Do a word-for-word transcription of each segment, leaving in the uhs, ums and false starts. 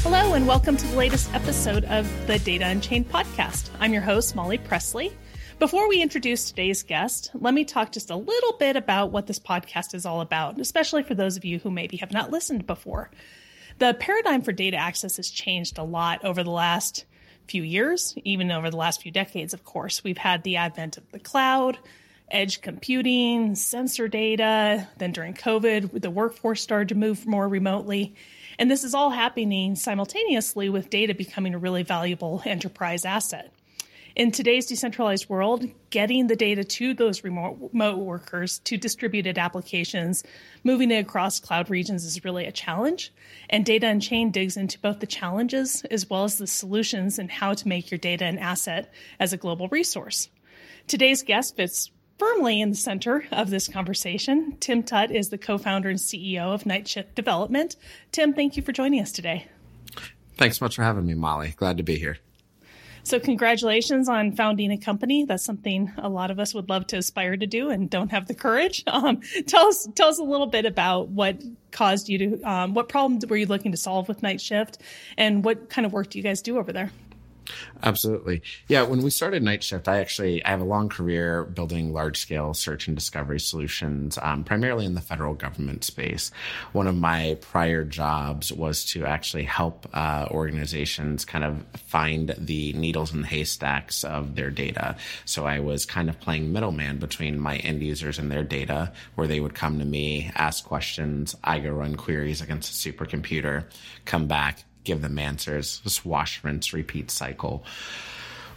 Hello, and welcome to the latest episode of the Data Unchained podcast. I'm your host, Molly Presley. Before we introduce today's guest, let me talk just a little bit about what this podcast is all about, especially for those of you who maybe have not listened before. The paradigm for data access has changed a lot over the last few years, even over the last few decades, of course. We've had the advent of the cloud, edge computing, sensor data. Then during COVID, the workforce started to move more remotely. And this is all happening simultaneously with data becoming a really valuable enterprise asset. In today's decentralized world, getting the data to those remote workers, to distributed applications, moving it across cloud regions is really a challenge. And Data Unchained digs into both the challenges as well as the solutions and how to make your data an asset as a global resource. Today's guest fits firmly in the center of this conversation. Tim Tutt is the co-founder and C E O of Night Shift Development. Tim, thank you for joining us today. Thanks so much for having me, Molly. Glad to be here. So congratulations on founding a company. That's something a lot of us would love to aspire to do and don't have the courage. Um, tell us tell us a little bit about what caused you to, um, what problem were you looking to solve with Night Shift, and what kind of work do you guys do over there? Absolutely. Yeah, when we started Night Shift, I actually I have a long career building large-scale search and discovery solutions, um, primarily in the federal government space. One of my prior jobs was to actually help uh, organizations kind of find the needles in the haystacks of their data. So I was kind of playing middleman between my end users and their data, where they would come to me, ask questions, I go run queries against a supercomputer, come back, give them answers, this wash, rinse, repeat cycle.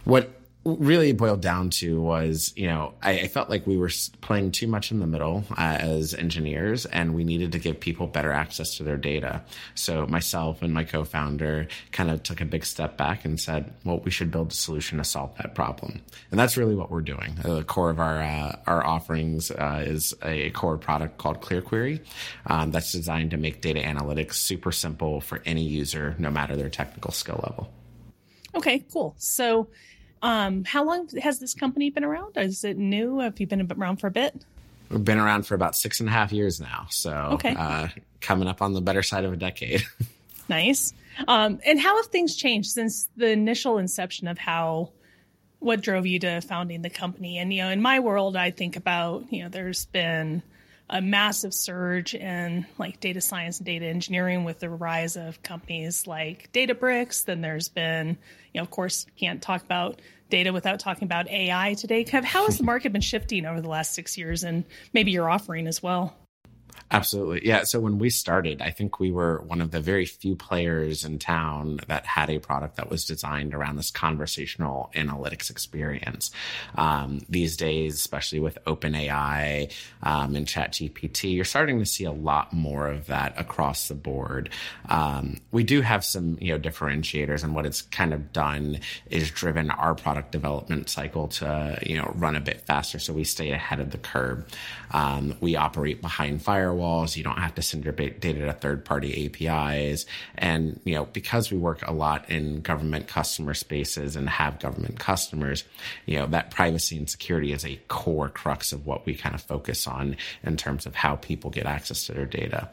What really boiled down to was, you know, I, I felt like we were playing too much in the middle uh, as engineers, and we needed to give people better access to their data. So myself and my co-founder kind of took a big step back and said, well, we should build a solution to solve that problem. And that's really what we're doing. The core of our uh, our offerings uh, is a core product called ClearQuery um, that's designed to make data analytics super simple for any user, no matter their technical skill level. Okay, cool. So Um, how long has this company been around? Is it new? Have you been around for a bit? We've been around for about six and a half years now. So okay. uh, coming up on the better side of a decade. Nice. Um, and how have things changed since the initial inception of how, what drove you to founding the company? And, you know, in my world, I think about, you know, there's been a massive surge in like data science and data engineering with the rise of companies like Databricks. Then there's been, you know, of course, can't talk about data without talking about A I today. How has the market been shifting over the last six years and maybe your offering as well? Absolutely. Yeah. So when we started, I think we were one of the very few players in town that had a product that was designed around this conversational analytics experience. Um, these days, especially with OpenAI um, and ChatGPT, you're starting to see a lot more of that across the board. Um, we do have some, you know, differentiators, and what it's kind of done is driven our product development cycle to, you know, run a bit faster, so we stay ahead of the curve. Um, we operate behind firewalls. You don't have to send your data to third-party A P Is. And, you know, because we work a lot in government customer spaces and have government customers, you know, that privacy and security is a core crux of what we kind of focus on in terms of how people get access to their data.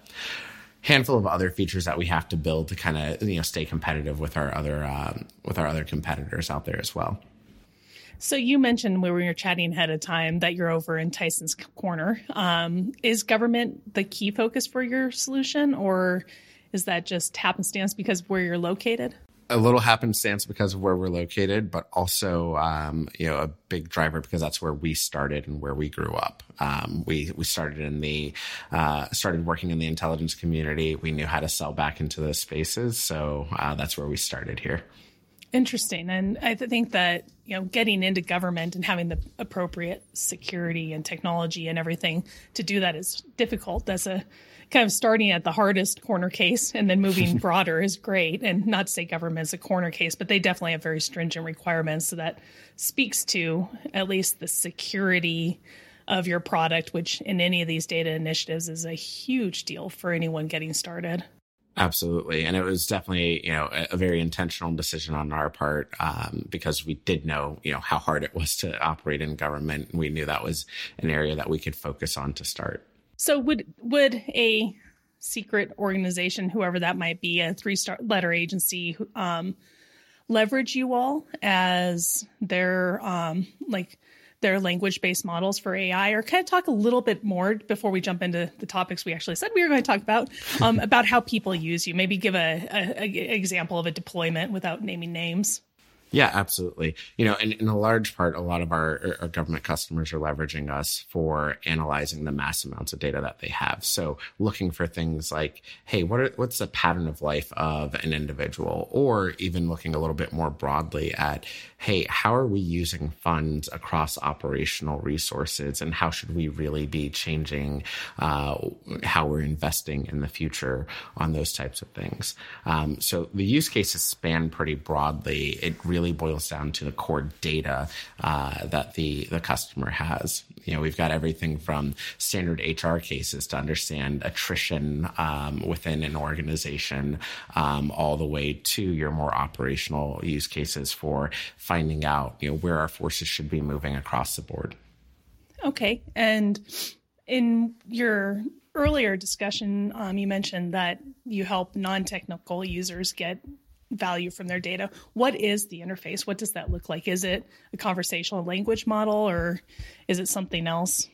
Handful of other features that we have to build to kind of, you know, stay competitive with our other um, with our other competitors out there as well. So you mentioned when we were chatting ahead of time that you're over in Tyson's Corner. Um, is government the key focus for your solution, or is that just happenstance because of where you're located? A little happenstance because of where we're located, but also, um, you know, a big driver because that's where we started and where we grew up. Um, we we started in the uh, started working in the intelligence community. We knew how to sell back into those spaces, so uh, that's where we started here. Interesting. And I th- think that, you know, getting into government and having the appropriate security and technology and everything to do that is difficult. That's a kind of starting at the hardest corner case and then moving broader is great. And not to say government's a corner case, but they definitely have very stringent requirements. So that speaks to at least the security of your product, which in any of these data initiatives is a huge deal for anyone getting started. Absolutely. And it was definitely, you know, a, a very intentional decision on our part, um, because we did know, you know, how hard it was to operate in government. And we knew that was an area that we could focus on to start. So would would a secret organization, whoever that might be, a three-star letter agency, um, leverage you all as their um, like their language-based models for A I? Or kind of talk a little bit more before we jump into the topics we actually said we were going to talk about, um, about how people use you. Maybe give a, a, a example of a deployment without naming names. Yeah, absolutely. You know, in, in a large part, a lot of our, our government customers are leveraging us for analyzing the mass amounts of data that they have. So looking for things like, hey, what are, what's the pattern of life of an individual? Or even looking a little bit more broadly at, hey, how are we using funds across operational resources? And how should we really be changing uh, how we're investing in the future on those types of things? Um, so the use cases span pretty broadly. It really boils down to the core data uh, that the, the customer has. You know, we've got everything from standard H R cases to understand attrition um, within an organization, um, all the way to your more operational use cases for finding out, you know, where our forces should be moving across the board. Okay. And in your earlier discussion, um, you mentioned that you help non-technical users get value from their data. What is the interface? What does that look like? Is it a conversational language model, or is it something else?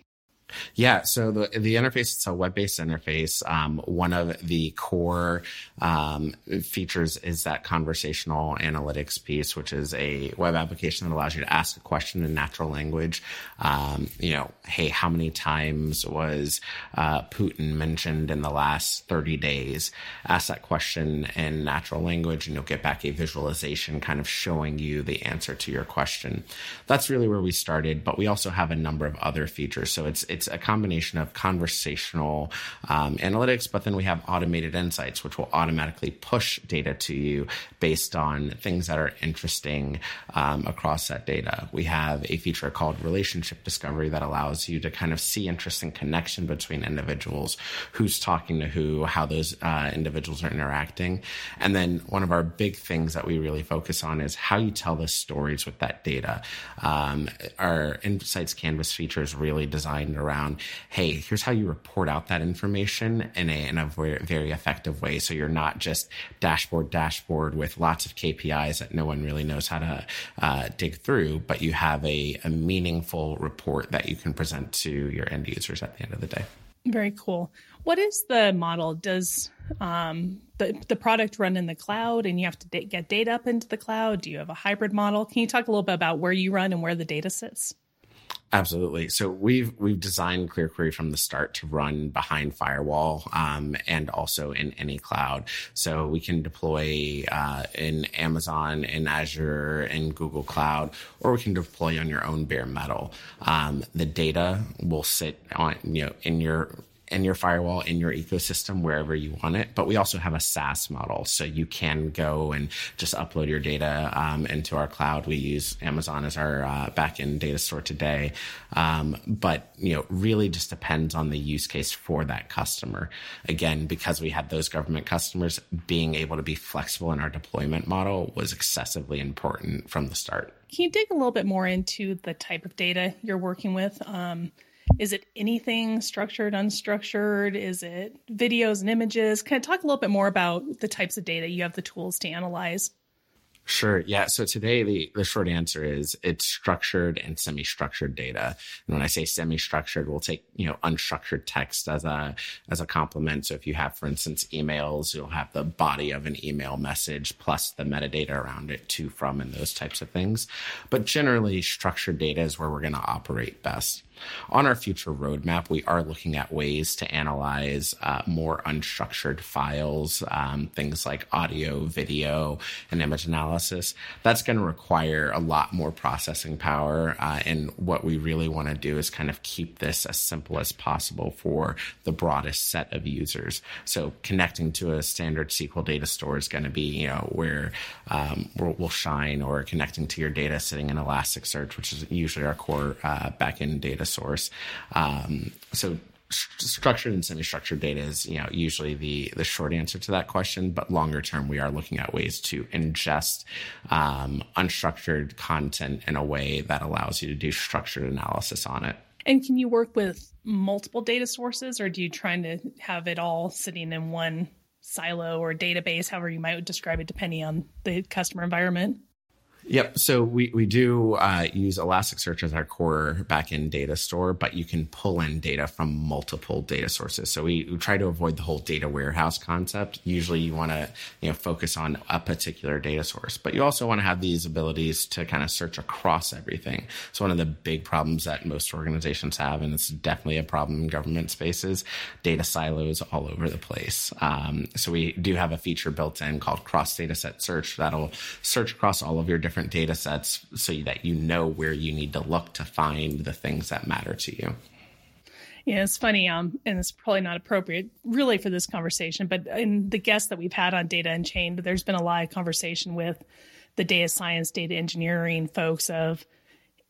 Yeah, so the the interface, it's a web-based interface. Um, one of the core um, features is that conversational analytics piece, which is a web application that allows you to ask a question in natural language. Um, you know, hey, how many times was uh, Putin mentioned in the last thirty days? Ask that question in natural language, and you'll get back a visualization kind of showing you the answer to your question. That's really where we started, but we also have a number of other features. So it's, it's It's a combination of conversational um, analytics, but then we have automated insights, which will automatically push data to you based on things that are interesting um, across that data. We have a feature called relationship discovery that allows you to kind of see interesting connection between individuals, who's talking to who, how those uh, individuals are interacting. And then one of our big things that we really focus on is how you tell the stories with that data. Um, our Insights Canvas feature is really designed around Around, hey, here's how you report out that information in a, in a very effective way. So you're not just dashboard, dashboard with lots of K P Is that no one really knows how to uh, dig through, but you have a, a meaningful report that you can present to your end users at the end of the day. Very cool. What is the model? Does um, the, the product run in the cloud and you have to da- get data up into the cloud? Do you have a hybrid model? Can you talk a little bit about where you run and where the data sits? Absolutely. So we've we've designed ClearQuery from the start to run behind firewall um, and also in any cloud. So we can deploy uh, in Amazon, in Azure, in Google Cloud, or we can deploy on your own bare metal. Um, the data will sit on you know in your in your firewall, in your ecosystem, wherever you want it. But we also have a SaaS model. So you can go and just upload your data um, into our cloud. We use Amazon as our uh, backend data store today. Um, but, you know, really just depends on the use case for that customer. Again, because we had those government customers, being able to be flexible in our deployment model was excessively important from the start. Can you dig a little bit more into the type of data you're working with? Um Is it anything structured, unstructured? Is it videos and images? Can I talk a little bit more about the types of data you have the tools to analyze? Sure. Yeah. So today, the, the short answer is it's structured and semi-structured data. And when I say semi-structured, we'll take, you know, unstructured text as a, as a complement. So if you have, for instance, emails, you'll have the body of an email message plus the metadata around it, to, from, and those types of things. But generally, structured data is where we're going to operate best. On our future roadmap, we are looking at ways to analyze uh, more unstructured files, um, things like audio, video, and image analysis. That's going to require a lot more processing power. Uh, and what we really want to do is kind of keep this as simple as possible for the broadest set of users. So connecting to a standard S Q L data store is going to be, you know, where um, we'll shine, or connecting to your data sitting in Elasticsearch, which is usually our core uh, backend data source. Um, so st- structured and semi-structured data is, you know, usually the the short answer to that question. But longer term, we are looking at ways to ingest um, unstructured content in a way that allows you to do structured analysis on it. And can you work with multiple data sources, or do you try to have it all sitting in one silo or database, however you might describe it, depending on the customer environment? Yep. So we, we do uh, use Elasticsearch as our core backend data store, but you can pull in data from multiple data sources. So we, we try to avoid the whole data warehouse concept. Usually you want to, you know, focus on a particular data source, but you also want to have these abilities to kind of search across everything. So one of the big problems that most organizations have, and it's definitely a problem in government spaces, data silos all over the place. Um, so we do have a feature built in called cross data set search that'll search across all of your different data sets so that you know where you need to look to find the things that matter to you. Yeah, it's funny, um, and it's probably not appropriate really for this conversation, but in the guests that we've had on Data Unchained, there's been a lot of conversation with the data science, data engineering folks of,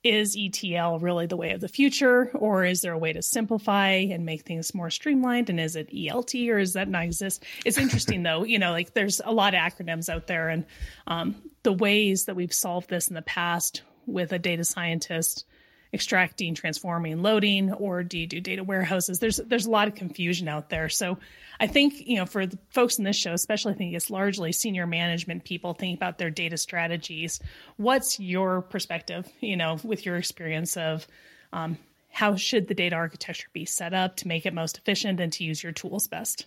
is E T L really the way of the future, or is there a way to simplify and make things more streamlined? And is it E L T, or does that not exist? It's interesting though, you know, like there's a lot of acronyms out there, and um, the ways that we've solved this in the past with a data scientist extracting, transforming, loading, or do you do data warehouses? There's there's a lot of confusion out there. So I think, you know, for the folks in this show, especially I think it's largely senior management people thinking about their data strategies. What's your perspective, you know, with your experience of um, how should the data architecture be set up to make it most efficient and to use your tools best?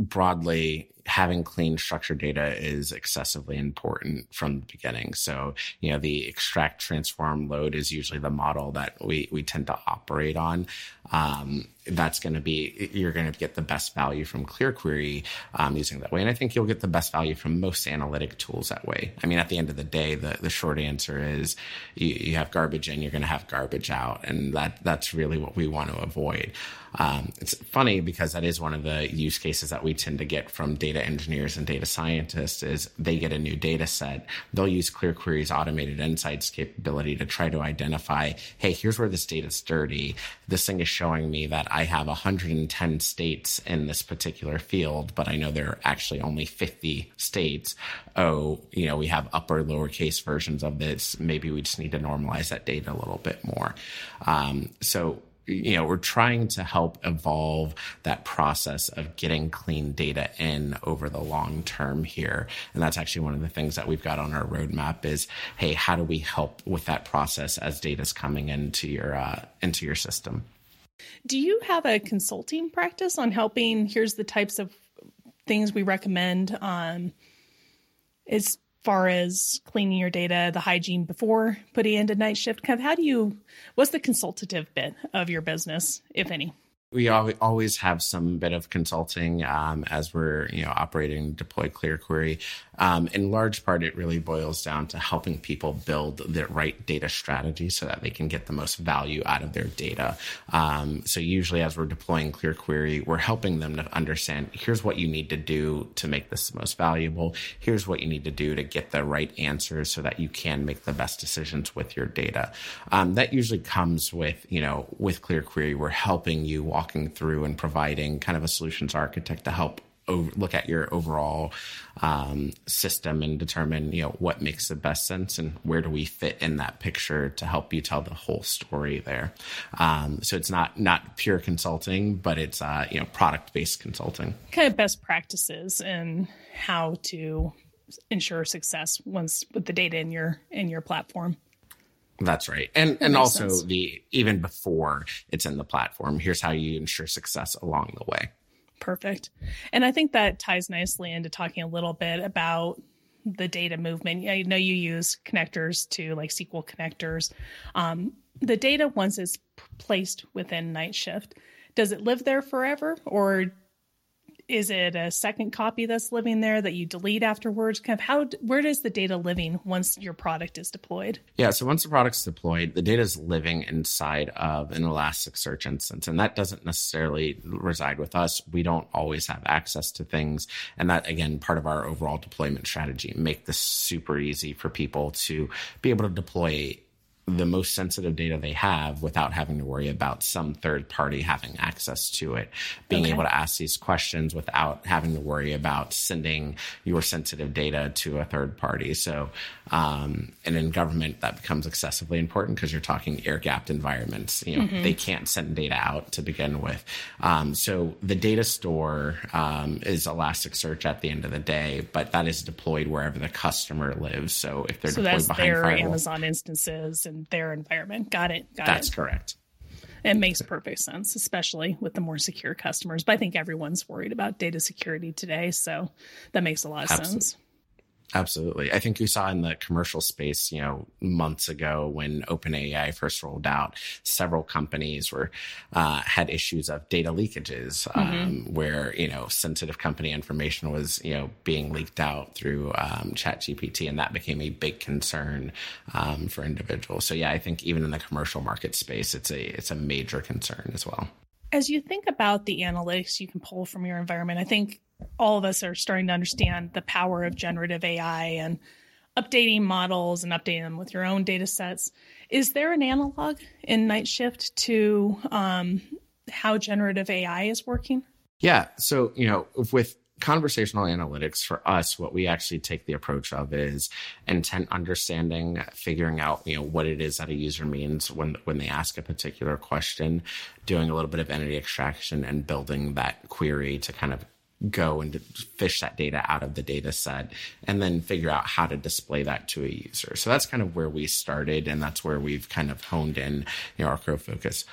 Broadly, having clean structured data is excessively important from the beginning. So, you know, the extract, transform, load is usually the model that we we tend to operate on. Um, that's going to be, you're going to get the best value from ClearQuery um, using that way. And I think you'll get the best value from most analytic tools that way. I mean, at the end of the day, the, the short answer is you, you have garbage in, you're going to have garbage out. And that that's really what we want to avoid. Um, it's funny because that is one of the use cases that we tend to get from data engineers and data scientists is they get a new data set. They'll use ClearQuery's automated insights capability to try to identify, hey, here's where this data is dirty. This thing is showing me that I have one hundred ten states in this particular field, but I know there are actually only fifty states. Oh, you know, we have upper lowercase versions of this. Maybe we just need to normalize that data a little bit more. Um, so you know, we're trying to help evolve that process of getting clean data in over the long term here. And that's actually one of the things that we've got on our roadmap is, hey, how do we help with that process as data's coming into your, uh, into your system? Do you have a consulting practice on helping? Here's the types of things we recommend um, as far as cleaning your data, the hygiene before putting into night shift. Kind of how do you, what's the consultative bit of your business, if any? We always have some bit of consulting um, as we're, you know, operating deploy ClearQuery. Um, in large part, it really boils down to helping people build the right data strategy so that they can get the most value out of their data. Um, so usually as we're deploying ClearQuery, we're helping them to understand, here's what you need to do to make this the most valuable. Here's what you need to do to get the right answers so that you can make the best decisions with your data. Um, that usually comes with, you know, with ClearQuery, we're helping you walk walking through and providing kind of a solutions architect to help over, look at your overall um, system and determine, you know, what makes the best sense and where do we fit in that picture to help you tell the whole story there. Um, so it's not not pure consulting, but it's, uh, you know, product-based consulting. Kind of best practices and how to ensure success once with the data in your in your platform. That's right. And and also sense. the even before it's in the platform, here's how you ensure success along the way. Perfect. And I think that ties nicely into talking a little bit about the data movement. I know you use connectors to like S Q L connectors. Um, the data, once it's placed within Night Shift, does it live there forever, or is it a second copy that's living there that you delete afterwards? Kind of how, where does the data living once your product is deployed? Yeah, so once the product's deployed, the data is living inside of an Elasticsearch instance, and that doesn't necessarily reside with us. We don't always have access to things, and that, again, part of our overall deployment strategy, make this super easy for people to be able to deploy the most sensitive data they have without having to worry about some third party having access to it, being okay. able to ask these questions without having to worry about sending your sensitive data to a third party. So, um, and in government, that becomes excessively important because you're talking air-gapped environments. You know, mm-hmm. they can't send data out to begin with. Um, so the data store um, is Elasticsearch at the end of the day, but that is deployed wherever the customer lives. So if they're so deployed behind firewall, Amazon instances and their environment. Got it. Got That's it. correct. It makes perfect sense, especially with the more secure customers. But I think everyone's worried about data security today, so that makes a lot of Absolutely. sense. Absolutely. I think we saw in the commercial space, you know, months ago when OpenAI first rolled out, several companies were uh, had issues of data leakages um, mm-hmm. where, you know, sensitive company information was, you know, being leaked out through um, ChatGPT. And that became a big concern um, for individuals. So, yeah, I think even in the commercial market space, it's a it's a major concern as well. As you think about the analytics you can pull from your environment, I think all of us are starting to understand the power of generative A I and updating models and updating them with your own data sets. Is there an analog in Night Shift to um, how generative A I is working? Yeah. So, you know, with conversational analytics for us, what we actually take the approach of is intent understanding, figuring out, you know, what it is that a user means when when they ask a particular question, doing a little bit of entity extraction and building that query to kind of go and fish that data out of the data set and then figure out how to display that to a user. So that's kind of where we started, and that's where we've kind of honed in, you know, our core focus.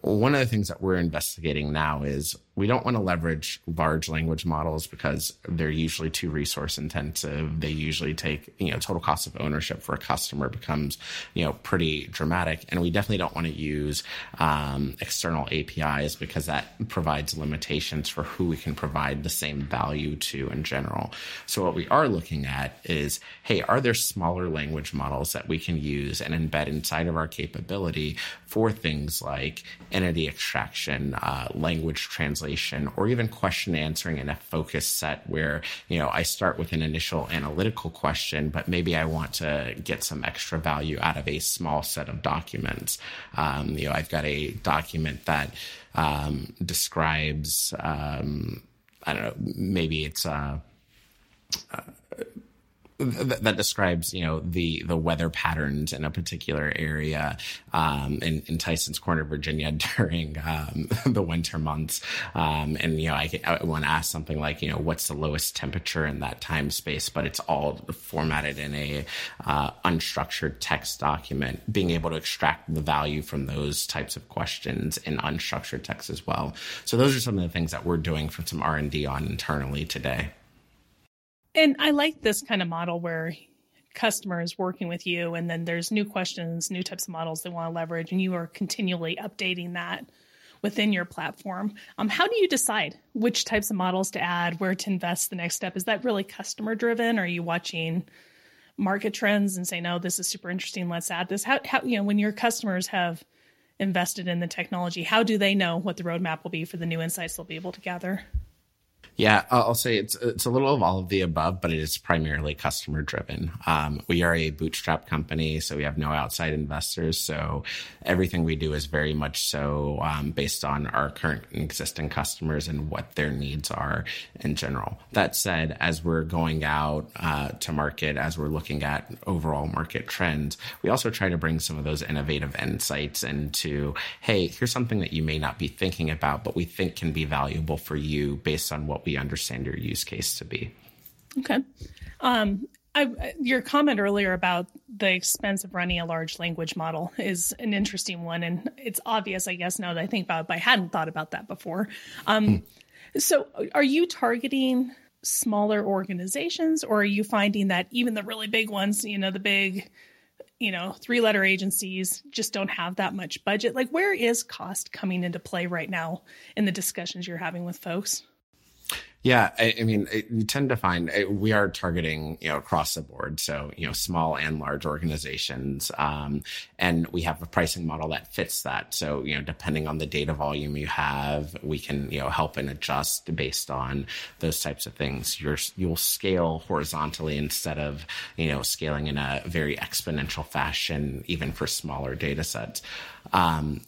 One of the things that we're investigating now is we don't want to leverage large language models because they're usually too resource intensive. They usually take, you know, total cost of ownership for a customer becomes, you know, pretty dramatic. And we definitely don't want to use um, external A P Is because that provides limitations for who we can provide the same value to in general. So what we are looking at is, hey, are there smaller language models that we can use and embed inside of our capability for things like entity extraction, uh, language translation, or even question answering in a focus set where, you know, I start with an initial analytical question, but maybe I want to get some extra value out of a small set of documents. Um, you know, I've got a document that um, describes, um, I don't know, maybe it's uh, uh, that describes, you know, the the weather patterns in a particular area um, in, in Tyson's Corner, Virginia, during um, the winter months. Um, and, you know, I, I want to ask something like, you know, what's the lowest temperature in that time space? But it's all formatted in a uh, unstructured text document, being able to extract the value from those types of questions in unstructured text as well. So those are some of the things that we're doing from some R and D on internally today. And I like this kind of model where customer is working with you and then there's new questions, new types of models they want to leverage, and you are continually updating that within your platform. Um, how do you decide which types of models to add, where to invest the next step? Is that really customer driven? Are you watching market trends and say, no, this is super interesting, let's add this? How, how you know, when your customers have invested in the technology, how do they know what the roadmap will be for the new insights they'll be able to gather? Yeah, I'll say it's it's a little of all of the above, but it is primarily customer driven. Um, we are a bootstrap company, so we have no outside investors. So everything we do is very much so um, based on our current and existing customers and what their needs are in general. That said, as we're going out uh, to market, as we're looking at overall market trends, we also try to bring some of those innovative insights into, hey, here's something that you may not be thinking about, but we think can be valuable for you based on what we understand your use case to be. Okay. Um, I, your comment earlier about the expense of running a large language model is an interesting one. And it's obvious, I guess, now that I think about it, but I hadn't thought about that before. Um, hmm. So are you targeting smaller organizations, or are you finding that even the really big ones, you know, the big, you know, three letter agencies just don't have that much budget? Like, where is cost coming into play right now in the discussions you're having with folks? Yeah, I, I mean, it, you tend to find it, we are targeting, you know, across the board. So, you know, small and large organizations. Um, and we have a pricing model that fits that. So, you know, depending on the data volume you have, we can, you know, help and adjust based on those types of things. You're, you'll scale horizontally instead of, you know, scaling in a very exponential fashion, even for smaller data sets. Um,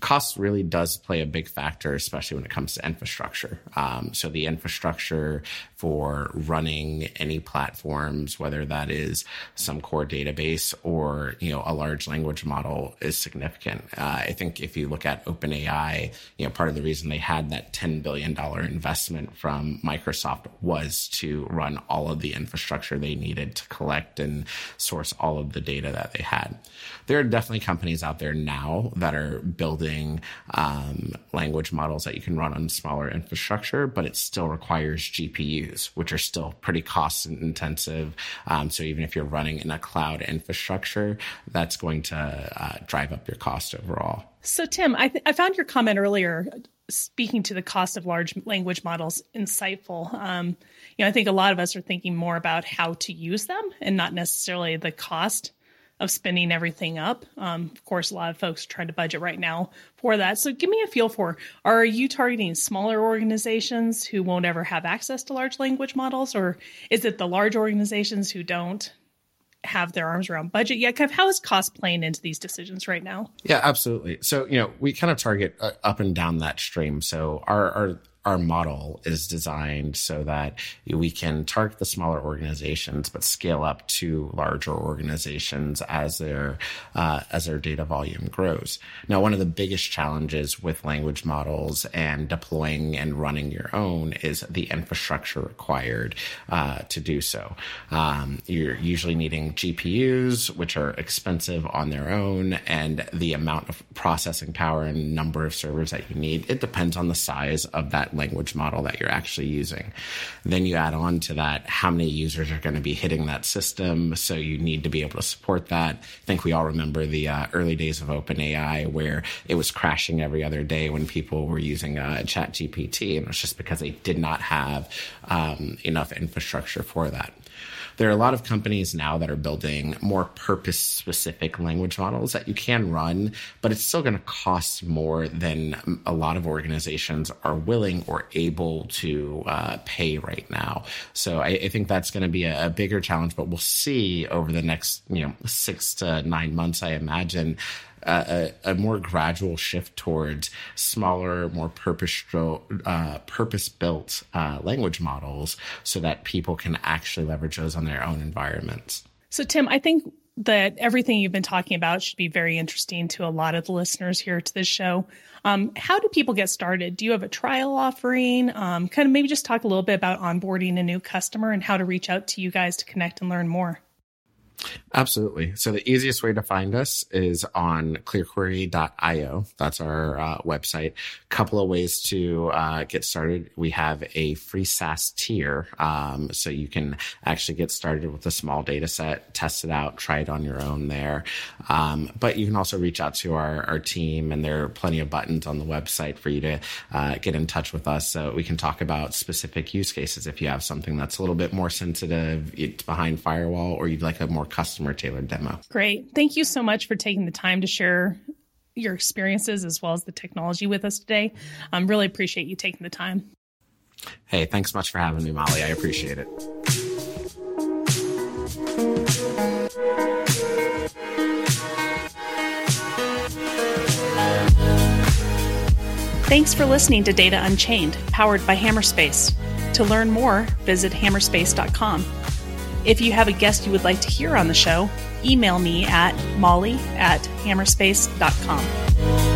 Cost really does play a big factor, especially when it comes to infrastructure. Um, so the infrastructure for running any platforms, whether that is some core database or, you know, a large language model, is significant. Uh, I think if you look at OpenAI, you know, part of the reason they had that ten billion dollars investment from Microsoft was to run all of the infrastructure they needed to collect and source all of the data that they had. There are definitely companies out there now that are building Um, language models that you can run on smaller infrastructure, but it still requires G P Us, which are still pretty cost intensive. Um, so even if you're running in a cloud infrastructure, that's going to uh, drive up your cost overall. So Tim, I, th- I found your comment earlier, speaking to the cost of large language models, insightful. Um, you know, I think a lot of us are thinking more about how to use them and not necessarily the cost of spinning everything up. Um, of course, a lot of folks are trying to budget right now for that. So give me a feel for, are you targeting smaller organizations who won't ever have access to large language models? Or is it the large organizations who don't have their arms around budget yet? Kind of how is cost playing into these decisions right now? Yeah, absolutely. So, you know, we kind of target uh, up and down that stream. So our, our, Our model is designed so that we can target the smaller organizations, but scale up to larger organizations as their uh, as their data volume grows. Now, one of the biggest challenges with language models and deploying and running your own is the infrastructure required uh, to do so. Um, you're usually needing G P Us, which are expensive on their own, and the amount of processing power and number of servers that you need. It depends on the size of that language model that you're actually using. Then you add on to that how many users are going to be hitting that system. So you need to be able to support that. I think we all remember the uh, early days of OpenAI where it was crashing every other day when people were using uh, ChatGPT, and it was just because they did not have um, enough infrastructure for that. There are a lot of companies now that are building more purpose-specific language models that you can run, but it's still going to cost more than a lot of organizations are willing or able to uh, pay right now. So I, I think that's going to be a, a bigger challenge, but we'll see over the next, you know, six to nine months, I imagine, Uh, a, a more gradual shift towards smaller, more purpose-built uh, purpose-built uh, language models so that people can actually leverage those on their own environments. So, Tim, I think that everything you've been talking about should be very interesting to a lot of the listeners here to this show. Um, how do people get started? Do you have a trial offering? Um, kind of maybe just talk a little bit about onboarding a new customer and how to reach out to you guys to connect and learn more. Absolutely. So the easiest way to find us is on clear query dot io. That's our uh, website. Couple of ways to uh, get started. We have a free SaaS tier. Um, so you can actually get started with a small data set, test it out, try it on your own there. Um, but you can also reach out to our, our team, and there are plenty of buttons on the website for you to uh, get in touch with us so we can talk about specific use cases. If you have something that's a little bit more sensitive, it's behind firewall, or you'd like a more customer-tailored demo. Great. Thank you so much for taking the time to share your experiences as well as the technology with us today. I um, really appreciate you taking the time. Hey, thanks much for having me, Molly. I appreciate it. Thanks for listening to Data Unchained, powered by Hammerspace. To learn more, visit hammerspace dot com. If you have a guest you would like to hear on the show, email me at molly at hammerspace dot com.